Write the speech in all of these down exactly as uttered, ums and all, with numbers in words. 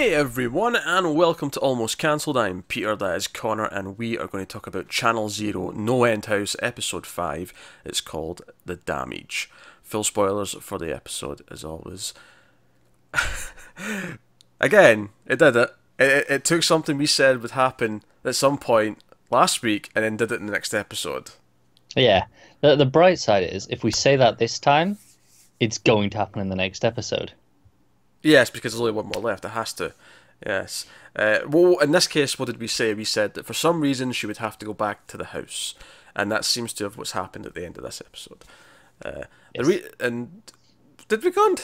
Hey everyone, and welcome to Almost Cancelled. I'm Peter, that is Connor, and we are going to talk about Channel Zero, No End House, Episode five. It's called The Damage. Full spoilers for the episode, as always. Again, it did it. It, it. it took something we said would happen at some point last week, and then did it in the next episode. Yeah. The, the bright side is, if we say that this time, it's going to happen in the next episode. Yes, because there's only one more left. It has to. Yes. Uh, well, in this case, what did we say? We said that for some reason she would have to go back to the house, and that seems to have what's happened at the end of this episode. Uh, yes. the re and did we go on t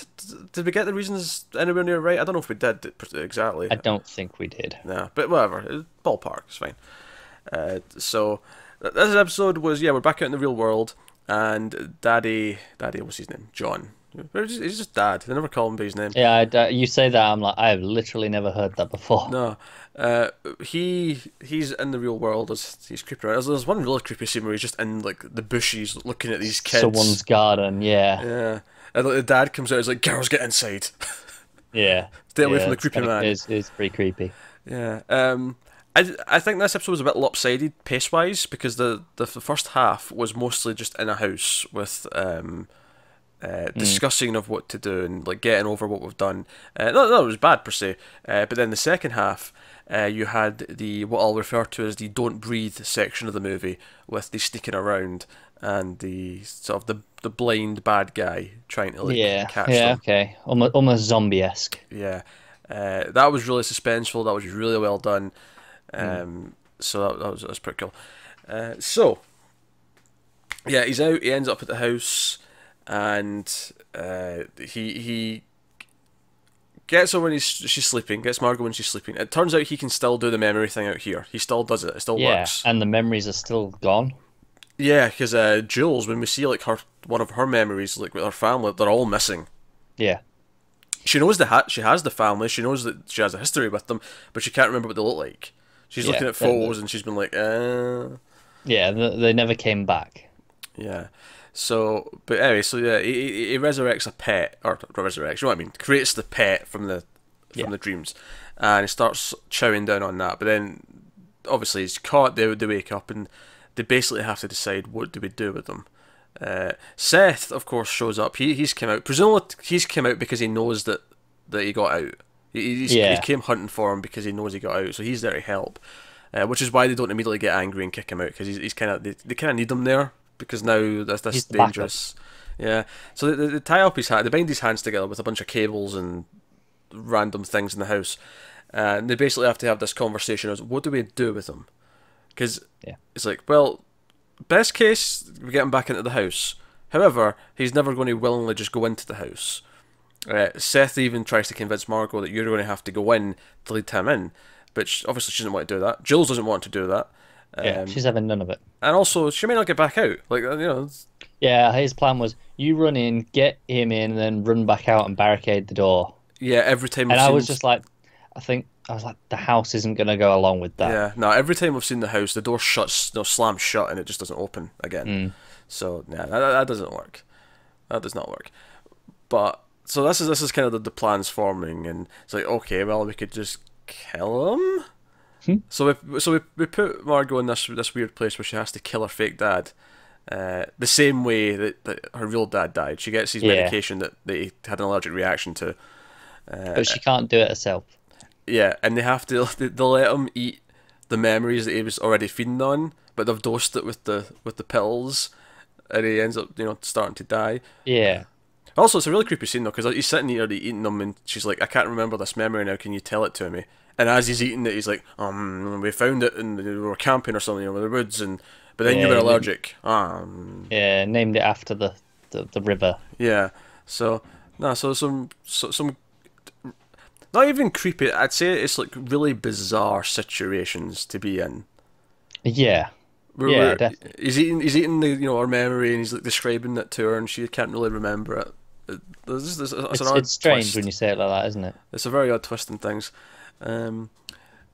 did we get the reasons anywhere near right? I don't know if we did exactly. I don't think we did. No, but whatever. Ballpark, it's fine. Uh, so this episode was yeah, we're back out in the real world, and Daddy, Daddy, what's his name? John. He's just Dad. They never call him by his name. Yeah, I, uh, you say that, I'm like, I've literally never heard that before. No, uh, he he's in the real world. As he's creeping around. There's one really creepy scene where he's just in like the bushes, looking at these kids. Someone's garden, yeah. Yeah, and like, the dad comes out. He's like, "Girls, get inside." Yeah, stay away yeah, from the creepy man. It's, it's pretty creepy. Yeah, um, I I think this episode was a bit lopsided pace wise because the the, the first half was mostly just in a house with um. Uh, discussing mm. of what to do and like getting over what we've done. Uh, no, no, it was bad per se. Uh, but then the second half, uh, you had the what I'll refer to as the "Don't Breathe" section of the movie with the sneaking around and the sort of the the blind bad guy trying to like yeah, catch yeah, them. okay, almost almost zombie-esque. Yeah, uh, that was really suspenseful. That was really well done. Um, mm. So that, that was that was pretty cool. Uh, so yeah, he's out. He ends up at the house. And uh, he he gets her when he's, she's sleeping, gets Margot when she's sleeping. It turns out he can still do the memory thing out here. He still does it. It still yeah, works. Yeah, and the memories are still gone. Yeah, because uh, Jules, when we see like her one of her memories like with her family, they're all missing. Yeah. She knows the ha she has the family. She knows that she has a history with them, but she can't remember what they look like. She's yeah, looking at photos and she's been like, uh... yeah, they never came back. Yeah. So, but anyway, so yeah, he, he resurrects a pet, or resurrects, you know what I mean, creates the pet from the from yeah. the dreams, and he starts chowing down on that, but then, obviously, he's caught, they, they wake up, and they basically have to decide, what do we do with them? Uh, Seth, of course, shows up, he, he's come out, presumably he's come out because he knows that, that he got out, he, he's, yeah. he came hunting for him because he knows he got out, so he's there to help, uh, which is why they don't immediately get angry and kick him out, because he's, he's kind of, they, they kind of need him there. Because now that's that's dangerous, yeah. So they, they tie up his hand, they bind his hands together with a bunch of cables and random things in the house, uh, and they basically have to have this conversation of what do we do with them? Because yeah. it's like, well, best case we get him back into the house. However, he's never going to willingly just go into the house. Uh, Seth even tries to convince Margot that you're going to have to go in to lead him in, but she, obviously she doesn't want to do that. Jules doesn't want to do that. Yeah, um, she's having none of it. And also, she may not get back out. Like, you know. It's... Yeah, his plan was, you run in, get him in, and then run back out and barricade the door. Yeah, every time. And I seen... was just like, I think, I was like, the house isn't going to go along with that. Yeah, no, every time we've seen the house, the door shuts, no, slams shut, and it just doesn't open again. Mm. So, yeah, that, that doesn't work. That does not work. But, so this is, this is kind of the, the plans forming, and it's like, okay, well, we could just kill him? So we so we, we put Margot in this this weird place where she has to kill her fake dad, uh, the same way that, that her real dad died. She gets his yeah. medication that they had an allergic reaction to, uh, but she can't do it herself. Yeah, and they have to they they'll let him eat the memories that he was already feeding on, but they've dosed it with the with the pills, and he ends up you know starting to die. Yeah. Also, it's a really creepy scene though because he's sitting here eating them, and she's like, "I can't remember this memory now. Can you tell it to me?" And as he's eating it, he's like, um, we found it and we were camping or something over the woods, and but then yeah, you were allergic. Um, yeah, named it after the, the, the river. Yeah, so no, so some so, some not even creepy. I'd say it's like really bizarre situations to be in. Yeah, we're, yeah, we're, definitely. He's eating, he's eating the you know our memory, and he's like describing it to her, and she can't really remember it. it there's, there's, there's it's an odd it's strange twist. When you say it like that, isn't it? It's a very odd twist in things. Um,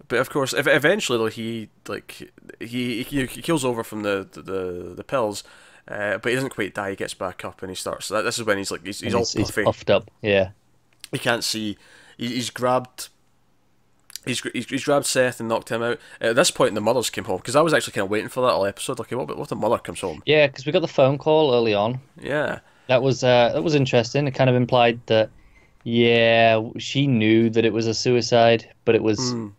but of course, if eventually though he like he he, he kills over from the the the pills, uh, but he doesn't quite die. He gets back up and he starts. That, this is when he's like he's, he's all he's, puffy, he's puffed up. Yeah, he can't see. He, he's grabbed He's, he's, he's grabbed Seth and knocked him out. At this point, the mothers came home, because I was actually kind of waiting for that all episode. Okay, what, what if the mother comes home? Yeah, because we got the phone call early on. Yeah. That was uh, that was interesting. It kind of implied that, yeah, she knew that it was a suicide, but it was mm.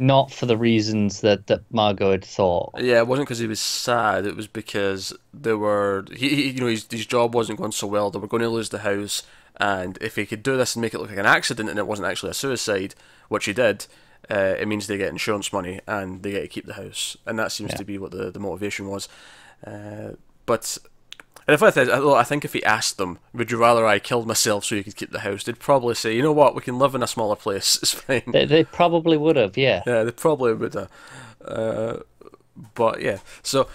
not for the reasons that, that Margot had thought. Yeah, it wasn't because he was sad. It was because there were he, he you know his, his job wasn't going so well. They were going to lose the house. And if he could do this and make it look like an accident and it wasn't actually a suicide, which he did, uh, it means they get insurance money and they get to keep the house. And that seems yeah. to be what the, the motivation was. Uh, but and if I, th I think if he asked them, would you rather I killed myself so you could keep the house, they'd probably say, you know what, we can live in a smaller place, it's fine. They, they probably would have, yeah. Yeah, they probably would have. Uh, but yeah, so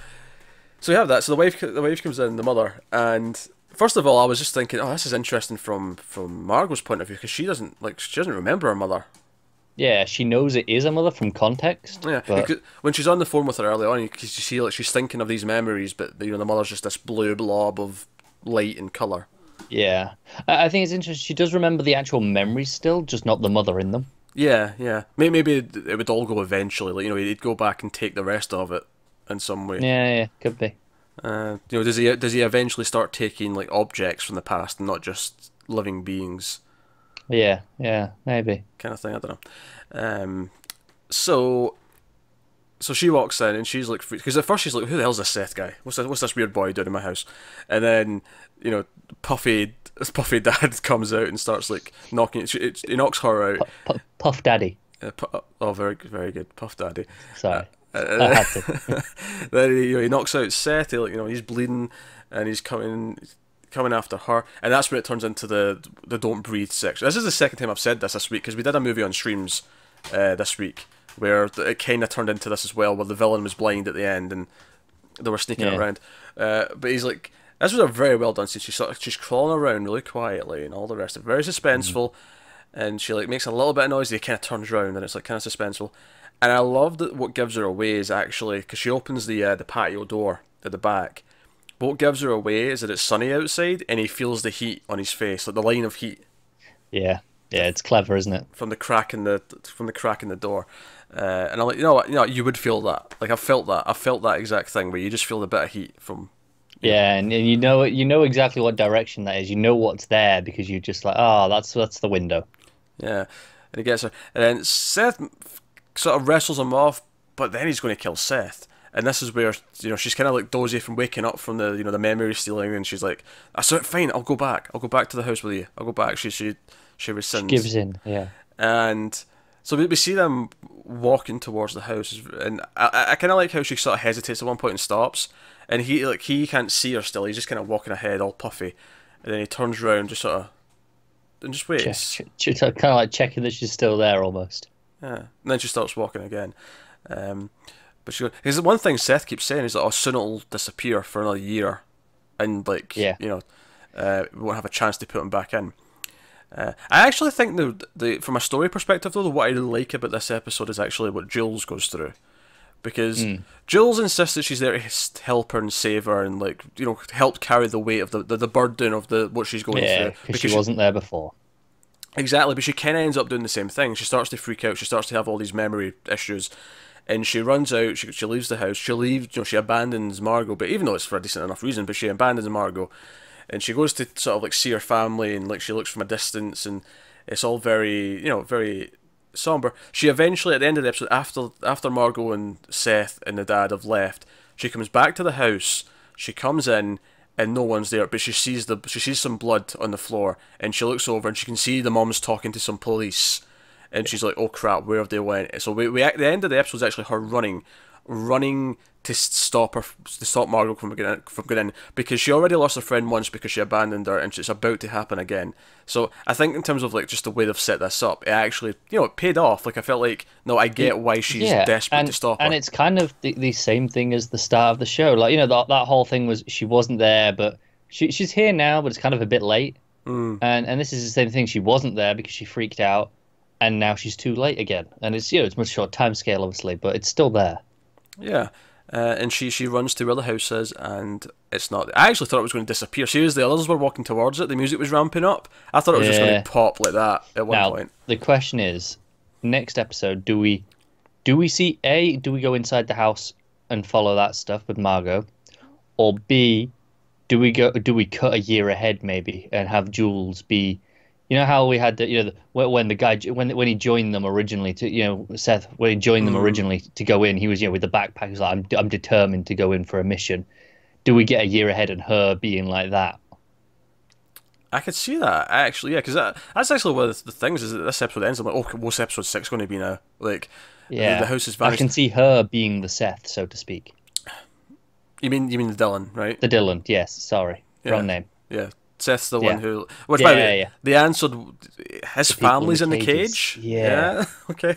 so we have that. So the wife, the wife comes in, the mother, and... First of all, I was just thinking, oh, this is interesting from from Margot's point of view, because she doesn't like she doesn't remember her mother. Yeah, she knows it is a mother from context. Yeah, but... when she's on the phone with her early on, you can see like she's thinking of these memories, but you know the mother's just this blue blob of light and color. Yeah, I think it's interesting. She does remember the actual memories still, just not the mother in them. Yeah, yeah. Maybe it would all go eventually. Like, you know, he'd go back and take the rest of it in some way. Yeah, yeah, could be. Uh, you know, does he does he eventually start taking like objects from the past and not just living beings? Yeah, yeah, maybe kind of thing. I don't know. Um, so, so she walks in and she's like, because at first she's like, who the hell's this Seth guy? What's this, what's this weird boy doing in my house? And then you know, Puffy Puffy Dad comes out and starts like knocking. It, it, he knocks her out. Puff, Puff Daddy. Uh, Puff, oh, very very good, Puff Daddy. Sorry. Uh, Uh, then he, you know, he knocks out Seth. He, you know, he's bleeding, and he's coming, coming after her. And that's when it turns into the the don't breathe section. This is the second time I've said this this week because we did a movie on streams uh, this week where it kind of turned into this as well, where the villain was blind at the end and they were sneaking yeah. around. Uh, but he's like, this was a very well done scene. She's sort of, she's crawling around really quietly and all the rest of it, very suspenseful. Mm. And she like makes a little bit of noise. And he kind of turns around and it's like kind of suspenseful. And I love that what gives her away is actually, because she opens the uh, the patio door at the back, what gives her away is that it's sunny outside and he feels the heat on his face, like the line of heat. Yeah, yeah, it's clever, isn't it? From the crack in the from the crack in the door, uh, and I'm like, you know what, you know, you would feel that. Like I felt that, I felt that exact thing where you just feel the bit of heat from. Yeah, and, and you know you know exactly what direction that is. You know what's there because you're just like, oh, that's that's the window. Yeah, and he gets her, and then Seth sort of wrestles him off, but then he's going to kill Seth, and this is where you know she's kind of like dozy from waking up from the you know the memory stealing, and she's like, "I said, fine, I'll go back. I'll go back to the house with you. I'll go back." She she she rescinds. She gives in, yeah. And so we, we see them walking towards the house, and I I kind of like how she sort of hesitates at one point and stops, and he like he can't see her still. He's just kind of walking ahead, all puffy, and then he turns around, just sort of, and just waits, che che kind of like checking that she's still there, almost. Yeah, and then she starts walking again. Um, but she, because one thing Seth keeps saying is that, oh, soon it'll disappear for another year, and like yeah. you know, uh, we won't have a chance to put him back in. Uh, I actually think the the from a story perspective though, what I like about this episode is actually what Jules goes through, because mm. Jules insists that she's there to help her and save her and like you know help carry the weight of the the, the burden of the what she's going yeah, through because she, she wasn't there before. Exactly, but she kind of ends up doing the same thing. She starts to freak out. She starts to have all these memory issues, and she runs out. She she leaves the house. She leaves. You know, she abandons Margot. But even though it's for a decent enough reason, but she abandons Margot, and she goes to sort of like see her family, and like she looks from a distance, and it's all very you know very somber. She eventually, at the end of the episode, after after Margot and Seth and the dad have left, she comes back to the house. She comes in. And no one's there, but she sees the she sees some blood on the floor, and she looks over and she can see the mom's talking to some police, and she's like, "Oh crap, where have they went?" So we we at the end of the episode is actually her running, running to stop her to stop Margot from getting from getting in, because she already lost her friend once because she abandoned her, and it's about to happen again. So I think in terms of like just the way they've set this up, it actually you know it paid off. Like I felt like no, I get why she's yeah, desperate and, to stop her. And it's kind of the, the same thing as the start of the show. Like you know that that whole thing was she wasn't there, but she she's here now, but it's kind of a bit late. Mm. And and this is the same thing. She wasn't there because she freaked out, and now she's too late again. And it's you know it's much short time scale obviously, but it's still there. Yeah. Uh, and she, she runs to where the house is, and it's not... I actually thought it was going to disappear. Seriously, the others were walking towards it. The music was ramping up. I thought it was yeah. just going to pop like that at one now, point. The question is, next episode, do we do we see A, do we go inside the house and follow that stuff with Margot, or B, do we go do we cut a year ahead maybe and have Jules be, you know how we had the, you know the, when the guy when when he joined them originally to you know Seth when he joined them originally to go in, he was you know with the backpack, he was like, I'm I'm determined to go in for a mission. Do we get a year ahead and her being like that? I could see that, actually, yeah, because that, that's actually one of the things is that this episode ends, I'm like, oh, what's episode six going to be now? Like, yeah. the house is vanished. I can see her being the Seth, so to speak. You mean you mean the Dylan, right? The Dylan, yes, sorry. Yeah. Wrong name. Yeah, Seth's the yeah. one who... Which, yeah, by the way, yeah, yeah. they answered, his the family's in the, in the cage? Yeah. yeah. Okay.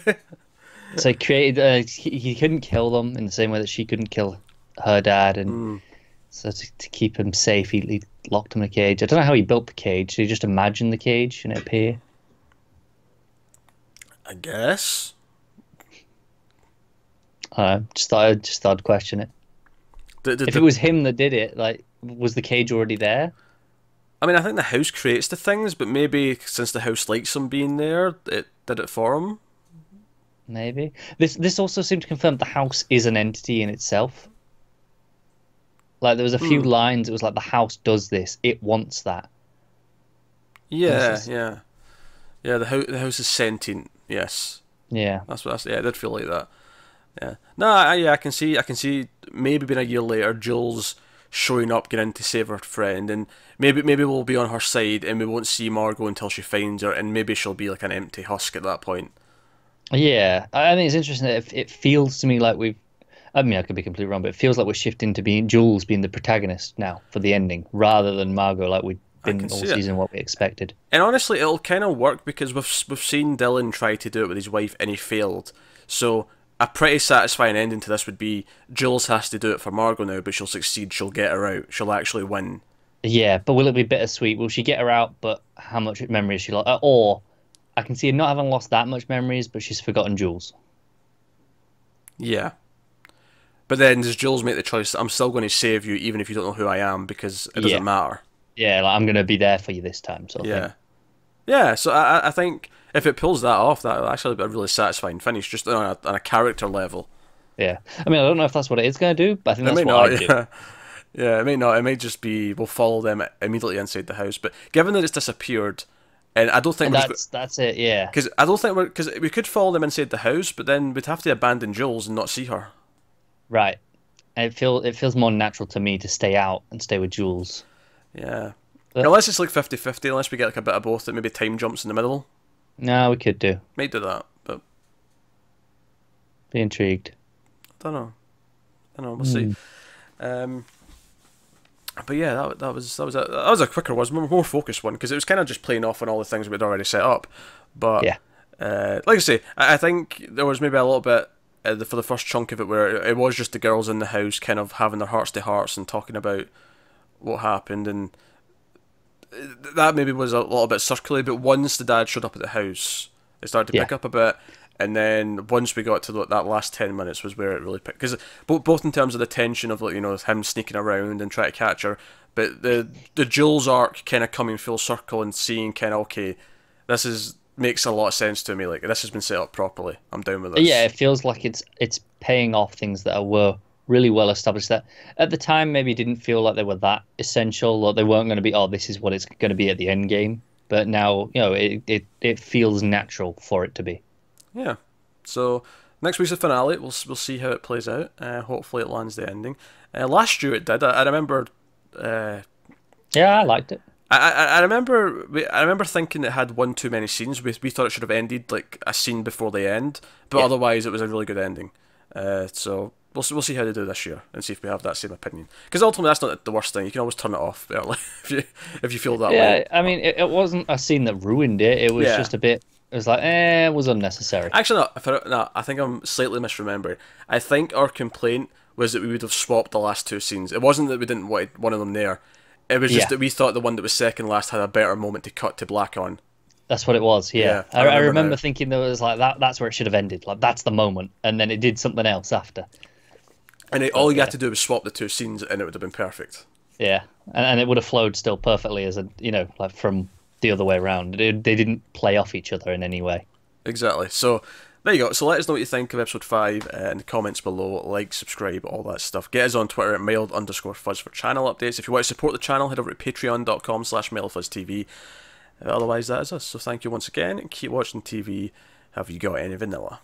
So he created, uh, he, he couldn't kill them in the same way that she couldn't kill her dad, and... Mm. So to, to keep him safe, he, he locked him in a cage. I don't know how he built the cage. Did he just imagine the cage and it appear? I guess. I uh, just thought I'd just thought I'd question it. The, the, if the, it was him that did it, like, was the cage already there? I mean, I think the house creates the things, but maybe since the house likes him being there, it did it for him. Maybe this this also seemed to confirm the house is an entity in itself. Like, there was a few mm. lines, it was like, the house does this, it wants that. Yeah, is... yeah. Yeah, the, ho the house is sentient, yes. Yeah. That's what I yeah, I did feel like that. Yeah. No, I, yeah, I can see, I can see maybe being a year later, Jules showing up, getting in to save her friend, and maybe maybe we'll be on her side, and we won't see Margot until she finds her, and maybe she'll be like an empty husk at that point. Yeah, I mean, it's interesting that it, it feels to me like we've, I mean, I could be completely wrong, but it feels like we're shifting to being Jules being the protagonist now for the ending, rather than Margot, like we've been all season what we expected. And honestly, it'll kind of work because we've we've seen Dylan try to do it with his wife and he failed. So a pretty satisfying ending to this would be Jules has to do it for Margot now, but she'll succeed. She'll get her out. She'll actually win. Yeah, but will it be bittersweet? Will she get her out? But how much memory is she lost? Or I can see her not having lost that much memories, but she's forgotten Jules. Yeah. But then does Jules make the choice that I'm still going to save you even if you don't know who I am because it doesn't yeah. matter? Yeah, like, I'm going to be there for you this time. Sort of yeah. Thing. Yeah, so I, I think if it pulls that off, that'll actually be a really satisfying finish, just on a, on a character level. Yeah. I mean, I don't know if that's what it's going to do, but I think it that's what not, I yeah. do. Yeah, it may not. It may just be we'll follow them immediately inside the house. But given that it's disappeared... And I don't think we're that's just, that's it, yeah. Because I don't think we're... Because we could follow them inside the house, but then we'd have to abandon Jules and not see her. Right, and it feels it feels more natural to me to stay out and stay with Jules. Yeah, but unless it's like fifty fifty, unless we get like a bit of both, that maybe time jumps in the middle. No, we could do. Might do that, but be intrigued. I don't know. I don't know. We'll mm. see. Um, but yeah, that that was that was a, that was a quicker one, more focused one because it was kind of just playing off on all the things we'd already set up. But yeah, uh, like I say, I, I think there was maybe a little bit. Uh, the, for the first chunk of it where it was just the girls in the house kind of having their hearts to hearts and talking about what happened, and that maybe was a little bit circular, but once the dad showed up at the house it started to yeah. pick up a bit, and then once we got to the, that last ten minutes was where it really picked, because both, both in terms of the tension of, like, you know, him sneaking around and trying to catch her, but the the Jules arc kind of coming full circle and seeing kind of, okay, this is makes a lot of sense to me. Like, this has been set up properly. I'm down with this. Yeah, it feels like it's it's paying off things that were really well established. That at the time maybe didn't feel like they were that essential, or they weren't going to be. Oh, this is what it's going to be at the end game. But now, you know, it it it feels natural for it to be. Yeah. So next week's the finale. We'll we'll see how it plays out. Uh, hopefully, it lands the ending. Uh, last year it did. I, I remember. Uh, yeah, I liked it. I I remember I remember thinking it had one too many scenes. We we thought it should have ended like a scene before the end, but yeah. otherwise it was a really good ending. Uh, so we'll we'll see how they do this year and see if we have that same opinion. Because ultimately that's not the worst thing. You can always turn it off early if you if you feel that yeah, way. Yeah, I mean it, it wasn't a scene that ruined it. It was yeah. just a bit. It was like eh, it was unnecessary. Actually, no. If I, no, I think I'm slightly misremembering. I think our complaint was that we would have swapped the last two scenes. It wasn't that we didn't want one of them there. It was just yeah. that we thought the one that was second last had a better moment to cut to black on. That's what it was, yeah. yeah I, I remember, I remember thinking there was like that. That's where it should have ended. Like, that's the moment, and then it did something else after. And it, all you yeah. had to do was swap the two scenes, and it would have been perfect. Yeah, and, and it would have flowed still perfectly as a you know like from the other way around. It, they didn't play off each other in any way. Exactly. So there you go. So let us know what you think of episode five uh, in the comments below. Like, subscribe, all that stuff. Get us on Twitter at mailed underscore fuzz for channel updates. If you want to support the channel, head over to patreon.com slash mailfuzztv. Otherwise, that is us. So thank you once again, and keep watching T V. Have you got any vanilla?